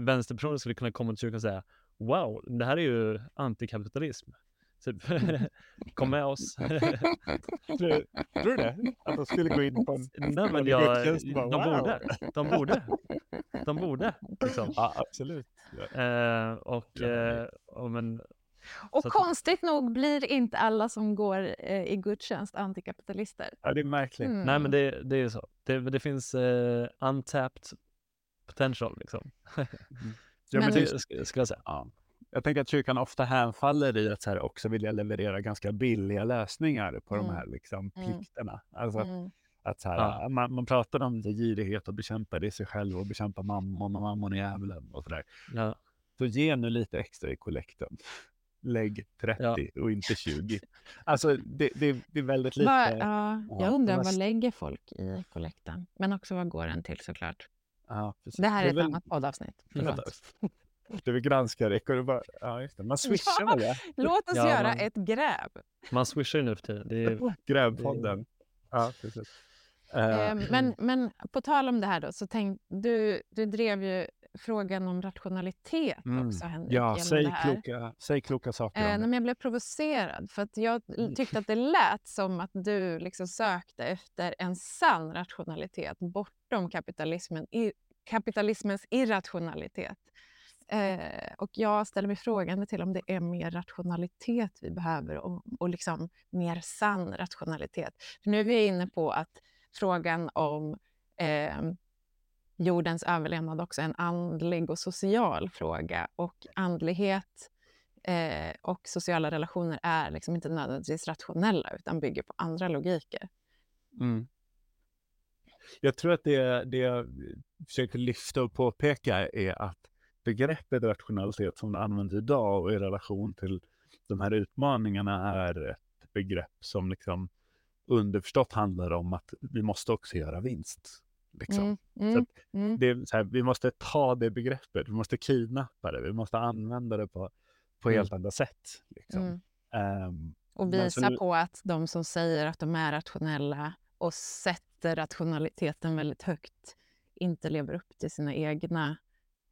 vänsterpersoner skulle kunna komma till kyrkan och säga wow, det här är ju antikapitalism. Typ, kom med oss. tror, tror du det? Att de skulle gå in på en... Nej, men jag, de, bara, wow. borde, de borde. De borde. Liksom. Ja, absolut. Eh, och eh, och, men, och så konstigt att, nog blir inte alla som går eh, i gudstjänst antikapitalister. Ja, det är märkligt. Mm. Nej, men det, det är ju så. Det, det finns eh, untapped potential, liksom. Mm. Ja, men, men det skulle ska jag säga. Ja. Jag tänker att kyrkan ofta hänfaller i att så här också vilja leverera ganska billiga lösningar på mm. de här liksom plikterna. Alltså mm. att, att så här, ja. man, man pratar om det, girighet och bekämpa det i sig själv och bekämpa mammon och mammon i djävulen och sådär. Ja. Så ge nu lite extra i kollekten. Lägg trettio ja. och inte tjugo. Alltså det, det, det är väldigt lite. Var, ja, jag undrar ja, vad lägger folk i kollekten? Men också vad går den till såklart? Ja, det här är, det är ett väl... annat poddavsnitt. Du vill granska det och bara, ja just det, man swishar väl ja, det. Låt oss ja, göra man, ett gräv. Man swishar ju nu för tiden. Grävpodden. Ja, precis. Eh, men, men på tal om det här då, så tänk, du, du drev ju frågan om rationalitet mm. också, Henrik. Ja, säg kloka, säg kloka saker. Eh, men jag blev provocerad för att jag tyckte att det lät som att du liksom sökte efter en sann rationalitet bortom kapitalismen, i, kapitalismens irrationalitet. Eh, och jag ställer mig frågan till om det är mer rationalitet vi behöver och, och liksom mer sann rationalitet. För nu är vi inne på att frågan om eh, jordens överlevnad också är en andlig och social fråga, och andlighet eh, och sociala relationer är liksom inte nödvändigtvis rationella utan bygger på andra logiker. Mm. Jag tror att det, det jag försöker lyfta och påpeka är att begreppet rationalitet som det används idag och i relation till de här utmaningarna är ett begrepp som liksom underförstått handlar om att vi måste också göra vinst. Liksom. Mm, mm, så att mm. det är så här, vi måste ta det begreppet, vi måste kidnappa det, vi måste använda det på, på helt mm. andra sätt. Liksom. Mm. Um, och visa på att de som säger att de är rationella och sätter rationaliteten väldigt högt inte lever upp till sina egna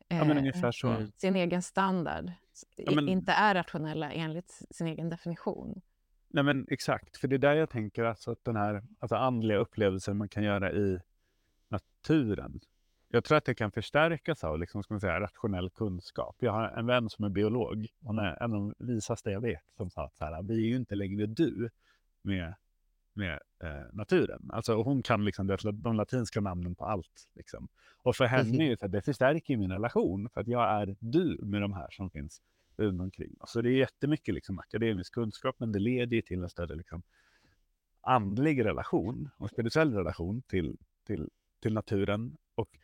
Ja, men ungefär så. Sin egen standard ja, men, inte är rationella enligt sin egen definition. Nej men exakt, för det är där jag tänker alltså att den här alltså andliga upplevelsen man kan göra i naturen. Jag tror att det kan förstärkas av liksom, ska man säga, rationell kunskap. Jag har en vän som är biolog, hon är en av de visaste jag vet som sa att så här, vi är ju inte längre du med, med eh, naturen. Alltså hon kan liksom de latinska namnen på allt liksom. Och för henne är det att det förstärker min relation för att jag är du med de här som finns runt omkring. Så alltså det är jättemycket liksom akademisk kunskap, men det leder ju till en större liksom andlig relation och spirituell relation till, till, till naturen, och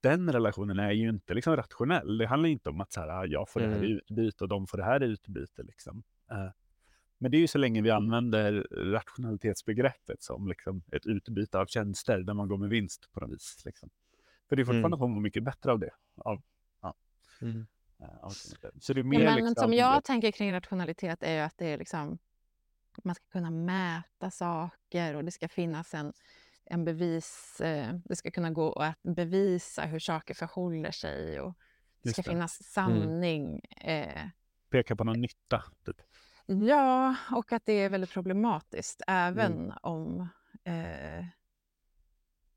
den relationen är ju inte liksom rationell. Det handlar inte om att så här, jag får det här utbyte och de får det här utbyte liksom. Men det är ju så länge vi använder rationalitetsbegreppet som liksom ett utbyte av tjänster där man går med vinst på något vis. Liksom. För det är fortfarande mm. mycket bättre av det. Av, ja. mm. av så det är mer ja, men liksom, som jag det... tänker kring rationalitet är ju att det är liksom, man ska kunna mäta saker och det ska finnas en, en bevis. Eh, det ska kunna gå att bevisa hur saker förhåller sig. Och det Just ska det. finnas sanning. Mm. Eh, Peka på någon nytta typ. Ja, och att det är väldigt problematiskt även mm. om eh,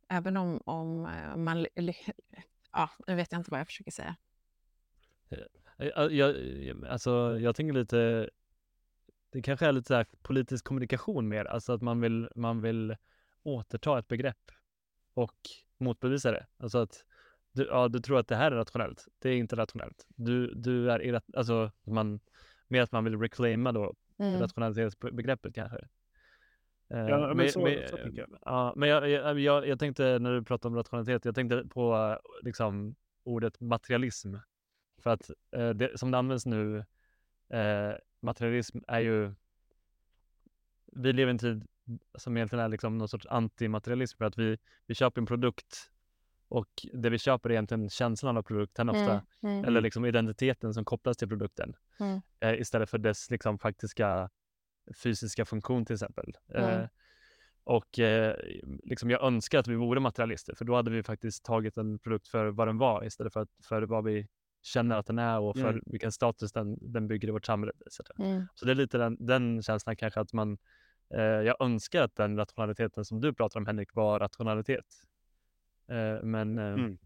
även om, om man ja, nu vet jag inte vad jag försöker säga. Jag, jag, alltså, jag tänker lite, det kanske är lite så här politisk kommunikation mer, alltså att man vill, man vill återta ett begrepp och motbevisa det. Alltså att du, ja, du tror att det här är rationellt, det är inte rationellt. Du, du är irrat- alltså man med att man vill reclaima då mm. rationaliseringsbegreppet kanske. Ja, men, med, så, med, så jag. Ja, men jag, jag, jag tänkte när du pratade om rationalitet, jag tänkte på liksom, ordet materialism. För att eh, det, som det används nu, eh, materialism är ju, vi lever i en tid som egentligen är liksom någon sorts antimaterialism, för att vi, vi köper en produkt och det vi köper är egentligen känslan av produkten ofta, mm, mm. eller liksom identiteten som kopplas till produkten mm. eh, istället för dess liksom faktiska fysiska funktion till exempel. Mm. Eh, och eh, liksom jag önskar att vi vore materialister, för då hade vi faktiskt tagit en produkt för vad den var istället för, att, för vad vi känner att den är och för mm. vilken status den, den bygger i vårt samhälle. Mm. Så det är lite den, den känslan kanske att man eh, jag önskar att den rationaliteten som du pratar om, Henrik, var rationalitet. Men, mm.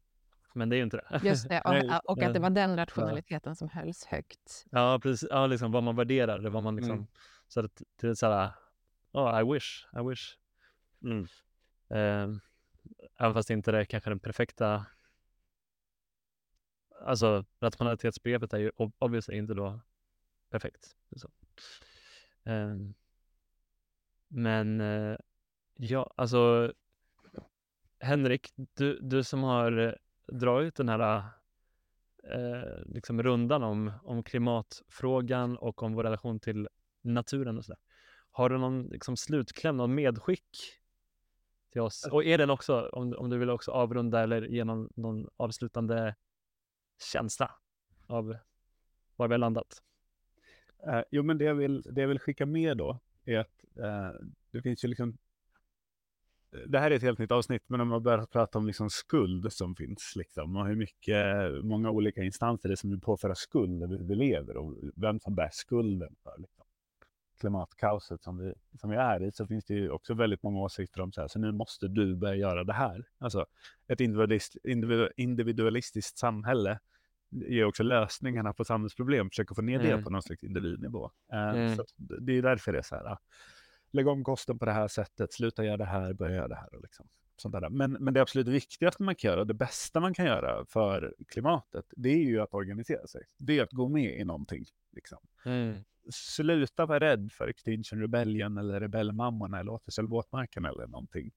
men det är ju inte det. Just det, och, och att det var den rationaliteten ja. som hölls högt. Ja, precis. Ja, liksom vad man värderar, vad man liksom mm. så att det är så här, oh, I wish, I wish. Mm. Eh, även fast inte det är kanske den perfekta, alltså rationalitetsbegreppet är ju obviously inte då perfekt. Så. Eh, men eh, ja, alltså Henrik, du, du som har dragit den här eh, liksom rundan om, om klimatfrågan och om vår relation till naturen och sådär. Har du någon liksom, slutkläm, någon medskick till oss? Och är den också, om, om du vill också avrunda eller ge någon, någon avslutande känsla av var vi har landat? Eh, jo, men det jag, vill, det jag vill skicka med då är att eh, det finns ju liksom det här är ett helt nytt avsnitt, men om man börjar prata om liksom skuld som finns liksom, och hur mycket, många olika instanser det är som vill påföra skuld vi, vi lever och vem som bär skulden för liksom klimatkaoset som vi, som vi är i, så finns det ju också väldigt många åsikter om så här, så nu måste du börja göra det här. Alltså ett individualist, individu, individualistiskt samhälle ger också lösningarna på samhällsproblem, försöker få ner mm. det på någon slags individnivå. Uh, mm. Så det är därför det är så här, lägg om kosten på det här sättet, sluta göra det här, börja göra det här och liksom, sånt där. Men, men det absolut viktigaste man kan göra, det bästa man kan göra för klimatet, det är ju att organisera sig. Det är att gå med i någonting. Liksom. Mm. Sluta vara rädd för Extinction Rebellion eller rebellmammorna eller Återställ våtmarken eller någonting.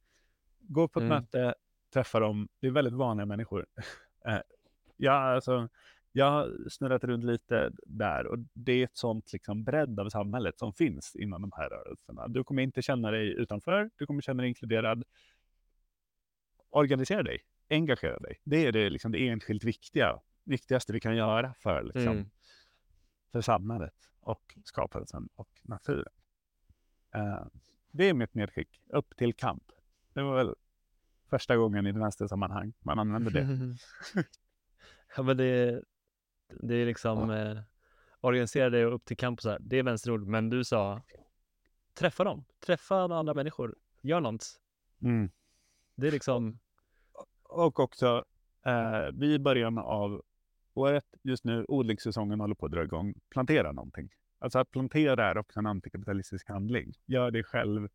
Gå på ett mm. möte, träffa dem. Det är väldigt vanliga människor. ja, alltså, jag har snurrat runt lite där, och det är ett sånt liksom bredd av samhället som finns inom de här rörelserna. Du kommer inte känna dig utanför, du kommer känna dig inkluderad. Organisera dig, engagera dig. Det är det, liksom, det enskilt viktiga, viktigaste vi kan göra för, liksom, mm. för samhället och skapelsen och naturen. Uh, det är mitt medskick. Upp till kamp. Det var väl första gången i det nästa sammanhang man använde det. Ja, men det, det är liksom ja. eh, organisera dig och upp till kamp och så här. Det är vänsterord, men du sa träffa dem, träffa andra människor, gör något. Mm. Det är liksom och också eh, vi i början av året just nu, odlingssäsongen håller på att dra igång, plantera någonting. Alltså att plantera är också en antikapitalistisk handling. Gör det själv,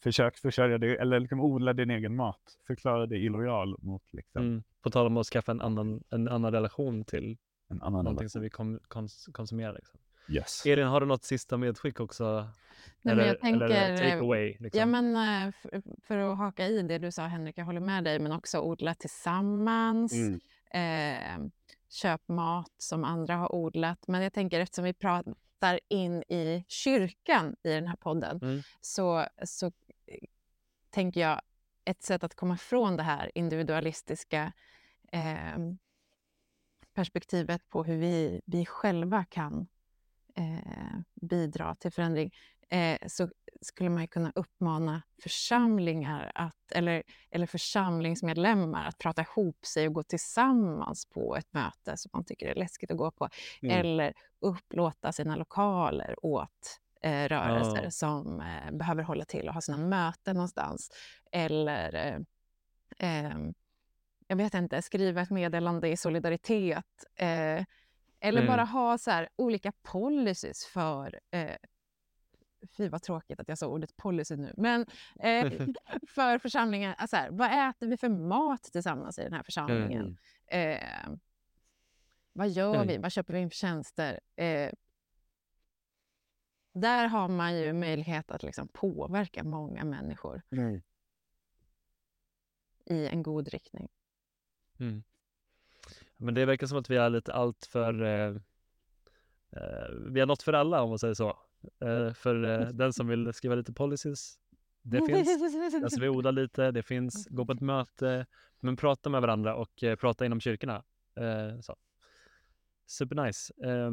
försök försörja dig eller liksom odla din egen mat, förklara dig illojal mot liksom mm. på tal om att skaffa en annan, en annan relation till en annan någonting relation. Som vi kom, kons, konsumerar liksom. Yes. Elin, har du något sista medskick också? Nej, eller, men jag tänker, eller take away, liksom? Ja, men för, för att haka i det du sa, Henrik, jag håller med dig, men också odla tillsammans. Mm. Eh, köp mat som andra har odlat. Men jag tänker, eftersom vi pratar in i kyrkan i den här podden mm. så, så tänker jag ett sätt att komma från det här individualistiska eh, perspektivet på hur vi, vi själva kan Eh, bidra till förändring, eh, så skulle man ju kunna uppmana församlingar att, eller, eller församlingsmedlemmar att prata ihop sig och gå tillsammans på ett möte som man tycker är läskigt att gå på mm. eller upplåta sina lokaler åt eh, rörelser ja. som eh, behöver hålla till och ha sina möten någonstans, eller eh, eh, jag vet inte, skriva ett meddelande i solidaritet eh, eller mm. bara ha så här olika policies för... Eh, fy vad tråkigt att jag sa ordet policy nu. Men eh, för församlingen, alltså här, vad äter vi för mat tillsammans i den här församlingen? Mm. Eh, vad gör mm. vi? Vad köper vi in för tjänster? Eh, där har man ju möjlighet att liksom påverka många människor mm. i en god riktning. Mm. Men det verkar som att vi är lite allt för... Eh, vi har något för alla, om man säger så. Eh, för eh, den som vill skriva lite policies, det finns. Den som vill odla lite, det finns. Gå på ett möte, men prata med varandra och eh, prata inom kyrkorna. Eh, så. Supernice. Eh,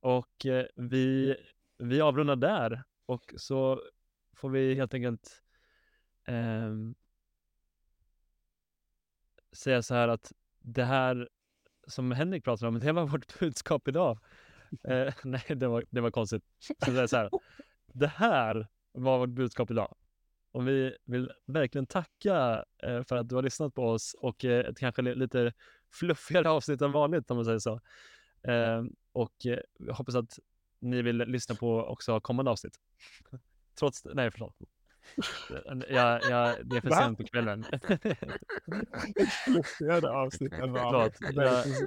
och eh, vi, vi avrundar där. Och så får vi helt enkelt eh, säga så här att det här som Henrik pratade om, det var vårt budskap idag. Eh, nej, det var, det var konstigt. Så det, är så här, det här var vårt budskap idag. Och vi vill verkligen tacka eh, för att du har lyssnat på oss. Och eh, ett kanske lite fluffigare avsnitt än vanligt, om man säger så. Eh, och eh, jag hoppas att ni vill lyssna på också kommande avsnitt. Trots, nej förlåt. Ja, ja, det är för sent på kvällen. Jag det avsnittet var.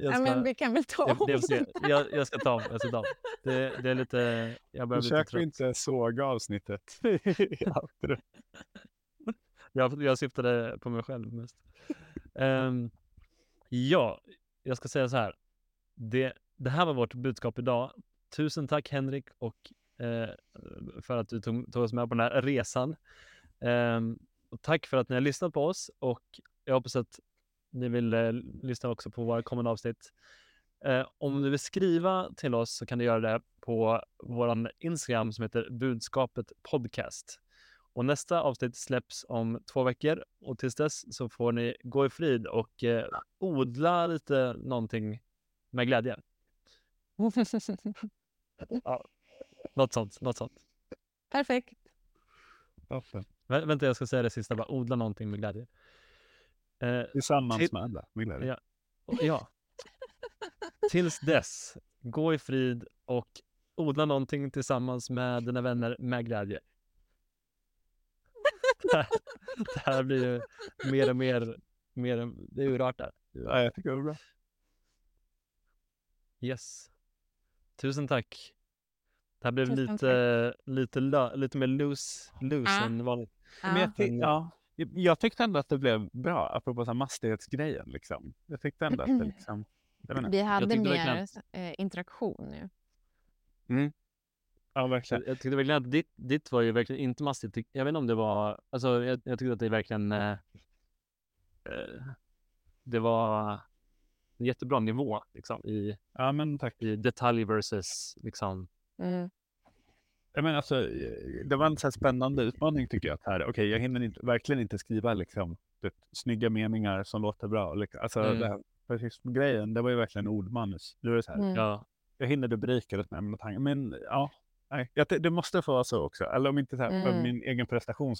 Ja, men vi kan väl ta om. Det, det, jag, jag ska ta om. Jag ska ta om. Det, det är lite. Jag börjar bli trött. Inte såga avsnittet. jag, jag syftade på mig själv mest. Um, ja, jag ska säga så här. Det, det här var vårt budskap idag. Tusen tack, Henrik, och för att du tog, tog oss med på den här resan. Um, och tack för att ni har lyssnat på oss, och jag hoppas att ni vill uh, lyssna också på våra kommande avsnitt. Uh, om du vill skriva till oss så kan du göra det på våran Instagram som heter Budskapet Podcast. Och nästa avsnitt släpps om två veckor. Och tills dess så får ni gå i frid och eh, odla lite någonting med glädje. Ja, något sånt, något sånt. Perfekt. Perfekt. Vä- vänta, jag ska säga det sista. Bara odla någonting med glädje. Eh, Tillsammans till... med alla med glädje. Ja. ja. Tills dess, gå i frid och odla någonting tillsammans med dina vänner med glädje. Det här, det här blir ju mer och mer, mer och, det är urartat. Ja, jag tycker det är bra. Yes. Tusen tack. Det här blev Tusen lite, lite, lo, lite mer loose, loose ah. än vanligt. Ah. Men jag, ty- ja, jag tyckte ändå att det blev bra, apropå så här mastighetsgrejen. Liksom. Jag tyckte ändå att det liksom... Vi hade mer eh, interaktion nu. Mm. Ja, verkligen. Jag tyckte verkligen att ditt, ditt var ju verkligen inte mastigt. Jag vet inte om det var... Alltså, jag, jag tyckte att det verkligen... Eh, det var en jättebra nivå, liksom. I, ja, men tack. I detalj versus, liksom... Mm. Jag menar, alltså, det var en så här spännande utmaning, tycker jag. Att här, okej, jag hinner inte, verkligen inte skriva, liksom, det, snygga meningar som låter bra. Liksom. Alltså, mm. det här, precis grejen, det var ju verkligen ordmanus. Det var ju så här, mm. ja. Jag hinner rubriker åt mig, men ja... Nej, det måste få vara så också. Eller om inte så här, mm. min egen prestation